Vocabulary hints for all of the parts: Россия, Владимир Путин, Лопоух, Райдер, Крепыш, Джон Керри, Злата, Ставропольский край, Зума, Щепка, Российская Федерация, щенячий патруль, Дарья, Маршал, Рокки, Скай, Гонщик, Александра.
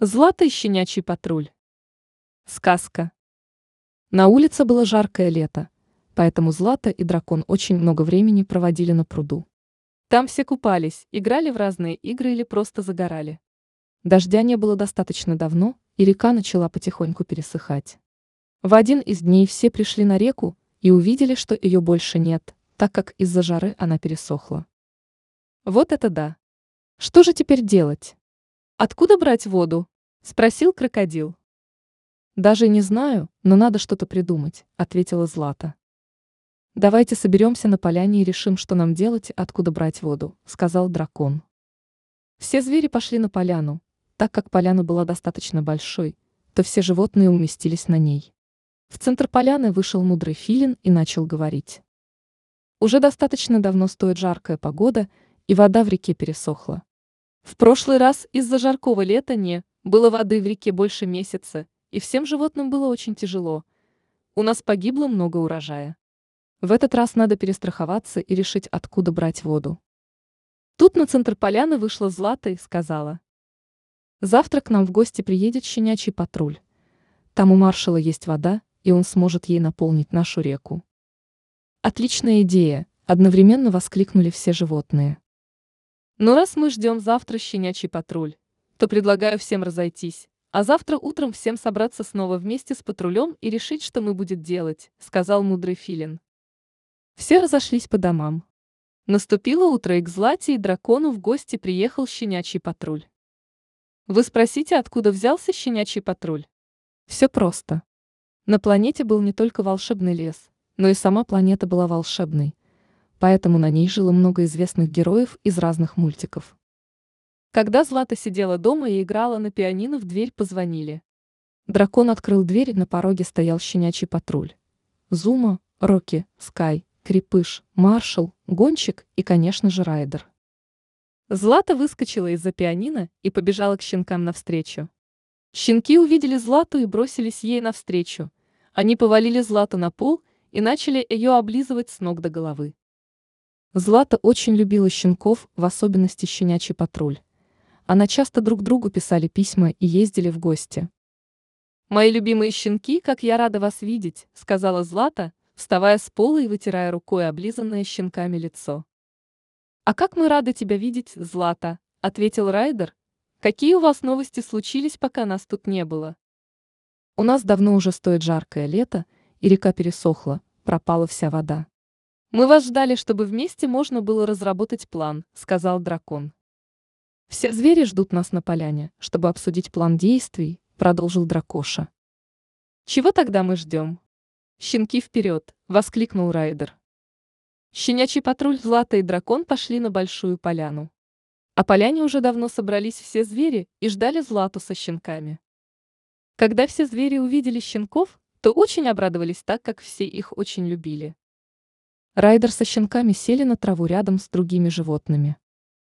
Злата и щенячий патруль. Сказка. На улице было жаркое лето, поэтому Злата и дракон очень много времени проводили на пруду. Там все купались, играли в разные игры или просто загорали. Дождя не было достаточно давно, и река начала потихоньку пересыхать. В один из дней все пришли на реку и увидели, что ее больше нет, так как из-за жары она пересохла. Вот это да! Что же теперь делать? Откуда брать воду? Спросил крокодил. Даже не знаю, но надо что-то придумать, ответила Злата. Давайте соберемся на поляне и решим, что нам делать, откуда брать воду, сказал дракон. Все звери пошли на поляну. Так как поляна была достаточно большой, то все животные уместились на ней. В центр поляны вышел мудрый филин и начал говорить. Уже достаточно давно стоит жаркая погода, и вода в реке пересохла. В прошлый раз из-за жаркого лета не было воды в реке больше месяца, и всем животным было очень тяжело. У нас погибло много урожая. В этот раз надо перестраховаться и решить, откуда брать воду. Тут на центр поляны вышла Злата и сказала. Завтра к нам в гости приедет щенячий патруль. Там у маршала есть вода, и он сможет ей наполнить нашу реку. Отличная идея, одновременно воскликнули все животные. Но раз мы ждем завтра щенячий патруль, то предлагаю всем разойтись, а завтра утром всем собраться снова вместе с патрулем и решить, что мы будем делать, сказал мудрый филин. Все разошлись по домам. Наступило утро, и к Злате и дракону в гости приехал щенячий патруль. Вы спросите, откуда взялся щенячий патруль? Все просто. На планете был не только волшебный лес, но и сама планета была волшебной, поэтому на ней жило много известных героев из разных мультиков. Когда Злата сидела дома и играла на пианино, в дверь позвонили. Дракон открыл дверь, на пороге стоял щенячий патруль. Зума, Рокки, Скай, Крепыш, Маршал, Гонщик и, конечно же, Райдер. Злата выскочила из-за пианино и побежала к щенкам навстречу. Щенки увидели Злату и бросились ей навстречу. Они повалили Злату на пол и начали ее облизывать с ног до головы. Злата очень любила щенков, в особенности щенячий патруль. Она часто друг другу писали письма и ездили в гости. «Мои любимые щенки, как я рада вас видеть», — сказала Злата, вставая с пола и вытирая рукой облизанное щенками лицо. «А как мы рады тебя видеть, Злата», — ответил Райдер. «Какие у вас новости случились, пока нас тут не было?» «У нас давно уже стоит жаркое лето, и река пересохла, пропала вся вода. Мы вас ждали, чтобы вместе можно было разработать план», — сказал дракон. «Все звери ждут нас на поляне, чтобы обсудить план действий», — продолжил дракоша. «Чего тогда мы ждем? Щенки вперед!» — воскликнул Райдер. Щенячий патруль, Злата и дракон пошли на большую поляну. А поляне уже давно собрались все звери и ждали Злату со щенками. Когда все звери увидели щенков, то очень обрадовались, так как все их очень любили. Райдер со щенками сели на траву рядом с другими животными.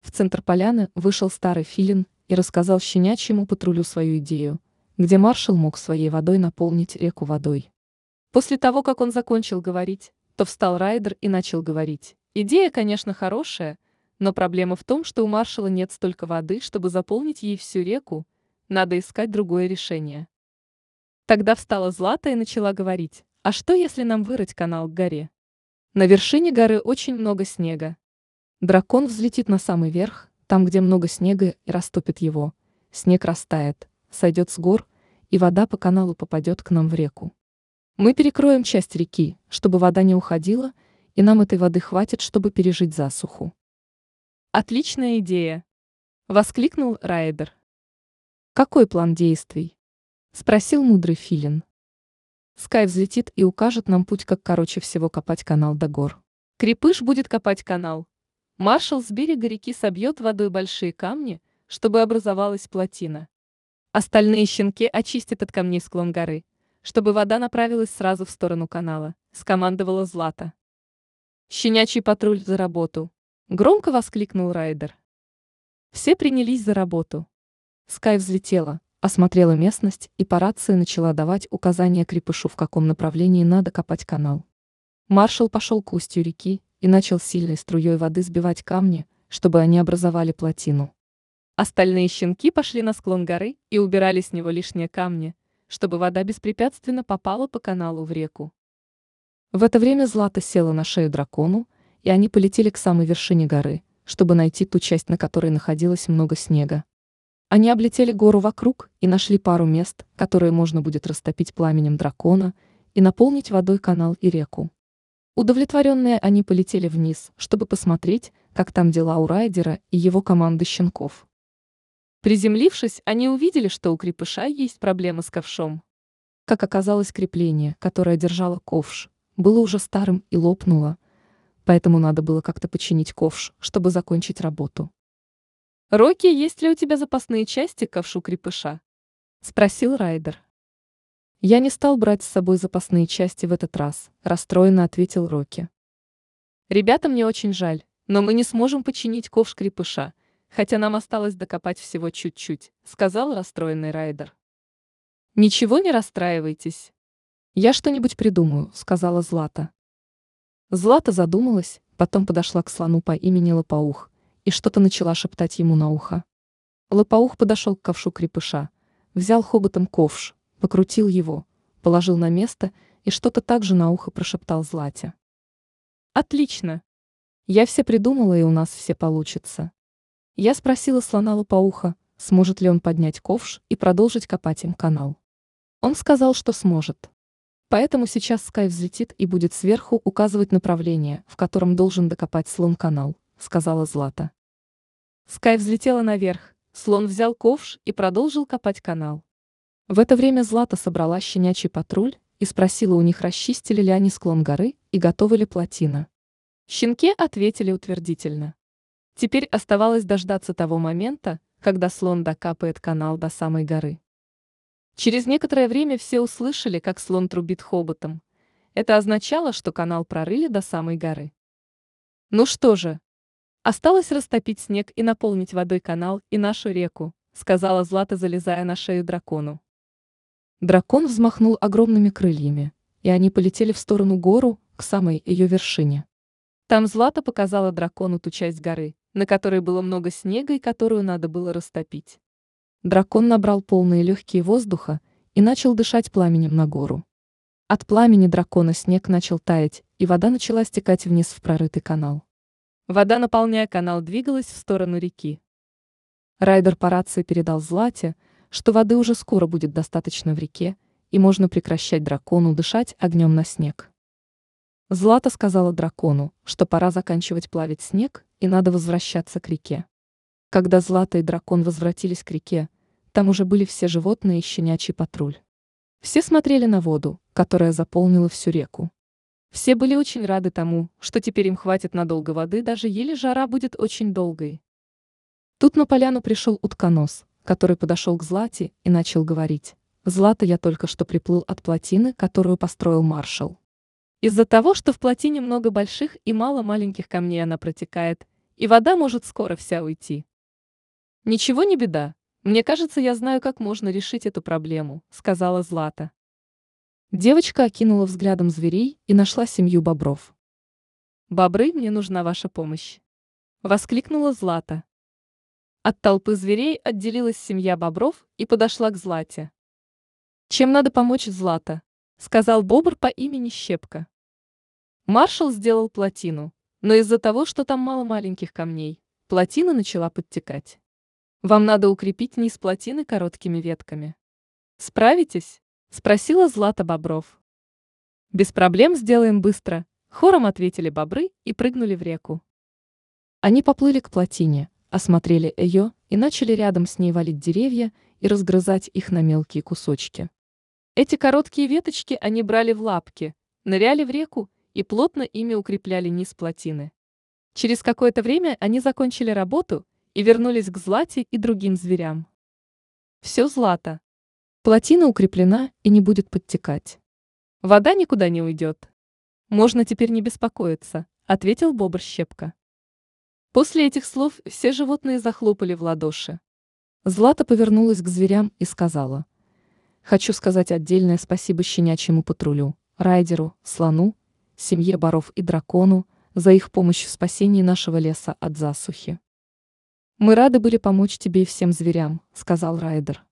В центр поляны вышел старый филин и рассказал щенячьему патрулю свою идею, где маршал мог своей водой наполнить реку водой. После того, как он закончил говорить, то встал Райдер и начал говорить. Идея, конечно, хорошая, но проблема в том, что у маршала нет столько воды, чтобы заполнить ей всю реку, надо искать другое решение. Тогда встала Злата и начала говорить, а что если нам вырыть канал к горе? На вершине горы очень много снега. Дракон взлетит на самый верх, там, где много снега, и растопит его. Снег растает, сойдет с гор, и вода по каналу попадет к нам в реку. Мы перекроем часть реки, чтобы вода не уходила, и нам этой воды хватит, чтобы пережить засуху. Отличная идея! Воскликнул Райдер. Какой план действий? Спросил мудрый филин. Скай взлетит и укажет нам путь, как короче всего копать канал до гор. Крепыш будет копать канал. Маршал с берега реки собьет водой большие камни, чтобы образовалась плотина. Остальные щенки очистят от камней склон горы, чтобы вода направилась сразу в сторону канала, скомандовала Злата. Щенячий патруль за работу! Громко воскликнул Райдер. Все принялись за работу. Скай взлетела, осмотрела местность и по рации начала давать указания Крепышу, в каком направлении надо копать канал. Маршал пошел к устью реки и начал сильной струей воды сбивать камни, чтобы они образовали плотину. Остальные щенки пошли на склон горы и убирали с него лишние камни, чтобы вода беспрепятственно попала по каналу в реку. В это время Злата села на шею дракону, и они полетели к самой вершине горы, чтобы найти ту часть, на которой находилось много снега. Они облетели гору вокруг и нашли пару мест, которые можно будет растопить пламенем дракона и наполнить водой канал и реку. Удовлетворенные они полетели вниз, чтобы посмотреть, как там дела у Райдера и его команды щенков. Приземлившись, они увидели, что у Крепыша есть проблемы с ковшом. Как оказалось, крепление, которое держало ковш, было уже старым и лопнуло, поэтому надо было как-то починить ковш, чтобы закончить работу. «Рокки, есть ли у тебя запасные части к ковшу Крепыша?» – спросил Райдер. «Я не стал брать с собой запасные части в этот раз», – расстроенно ответил Рокки. «Ребята, мне очень жаль, но мы не сможем починить ковш Крепыша, хотя нам осталось докопать всего чуть-чуть», – сказал расстроенный Райдер. «Ничего не расстраивайтесь. Я что-нибудь придумаю», – сказала Злата. Злата задумалась, потом подошла к слону по имени Лопоух и что-то начала шептать ему на ухо. Лопоух подошел к ковшу Крепыша, взял хоботом ковш, покрутил его, положил на место и что-то также на ухо прошептал Злате. «Отлично! Я все придумала, и у нас все получится». Я спросила слона Лопоуха, сможет ли он поднять ковш и продолжить копать им канал. Он сказал, что сможет. Поэтому сейчас Скай взлетит и будет сверху указывать направление, в котором должен докопать слон канал, сказала Злата. Скай взлетела наверх, слон взял ковш и продолжил копать канал. В это время Злата собрала щенячий патруль и спросила у них, расчистили ли они склон горы и готова ли плотина. Щенки ответили утвердительно. Теперь оставалось дождаться того момента, когда слон докапает канал до самой горы. Через некоторое время все услышали, как слон трубит хоботом. Это означало, что канал прорыли до самой горы. «Ну что же, осталось растопить снег и наполнить водой канал и нашу реку», сказала Злата, залезая на шею дракону. Дракон взмахнул огромными крыльями, и они полетели в сторону гору, к самой ее вершине. Там Злата показала дракону ту часть горы, на которой было много снега и которую надо было растопить. Дракон набрал полные легкие воздуха и начал дышать пламенем на гору. От пламени дракона снег начал таять, и вода начала стекать вниз в прорытый канал. Вода, наполняя канал, двигалась в сторону реки. Райдер по рации передал Злате, что воды уже скоро будет достаточно в реке, и можно прекращать дракону дышать огнем на снег. Злата сказала дракону, что пора заканчивать плавить снег и надо возвращаться к реке. Когда Злата и дракон возвратились к реке, там уже были все животные и щенячий патруль. Все смотрели на воду, которая заполнила всю реку. Все были очень рады тому, что теперь им хватит надолго воды, даже если жара будет очень долгой. Тут на поляну пришел утконос, который подошел к Злате и начал говорить: «Злата, я только что приплыл от плотины, которую построил Маршал. Из-за того, что в плотине много больших и мало маленьких камней, она протекает, и вода может скоро вся уйти». «Ничего не беда, мне кажется, я знаю, как можно решить эту проблему», – сказала Злата. Девочка окинула взглядом зверей и нашла семью бобров. «Бобры, мне нужна ваша помощь!» – воскликнула Злата. От толпы зверей отделилась семья бобров и подошла к Злате. «Чем надо помочь, Злата?» – сказал бобр по имени Щепка. «Маршал сделал плотину, но из-за того, что там мало маленьких камней, плотина начала подтекать. Вам надо укрепить низ плотины короткими ветками. Справитесь?» – спросила Злата бобров. «Без проблем, сделаем быстро», – хором ответили бобры и прыгнули в реку. Они поплыли к плотине, осмотрели ее и начали рядом с ней валить деревья и разгрызать их на мелкие кусочки. Эти короткие веточки они брали в лапки, ныряли в реку и плотно ими укрепляли низ плотины. Через какое-то время они закончили работу и вернулись к Злате и другим зверям. «Все, Злата. Плотина укреплена и не будет подтекать. Вода никуда не уйдет. Можно теперь не беспокоиться», – ответил бобр Щепка. После этих слов все животные захлопали в ладоши. Злата повернулась к зверям и сказала: «Хочу сказать отдельное спасибо щенячьему патрулю, Райдеру, слону, семье боров и дракону за их помощь в спасении нашего леса от засухи. «Мы рады были помочь тебе и всем зверям», — сказал Райдер.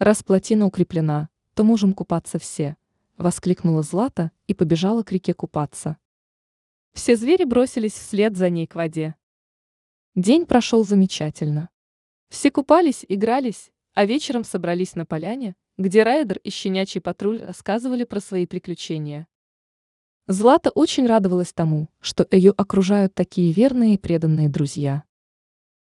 «Раз плотина укреплена, то можем купаться все», — воскликнула Злата и побежала к реке купаться. Все звери бросились вслед за ней к воде. День прошел замечательно. Все купались, игрались, а вечером собрались на поляне, где Райдер и щенячий патруль рассказывали про свои приключения. Злата очень радовалась тому, что ее окружают такие верные и преданные друзья.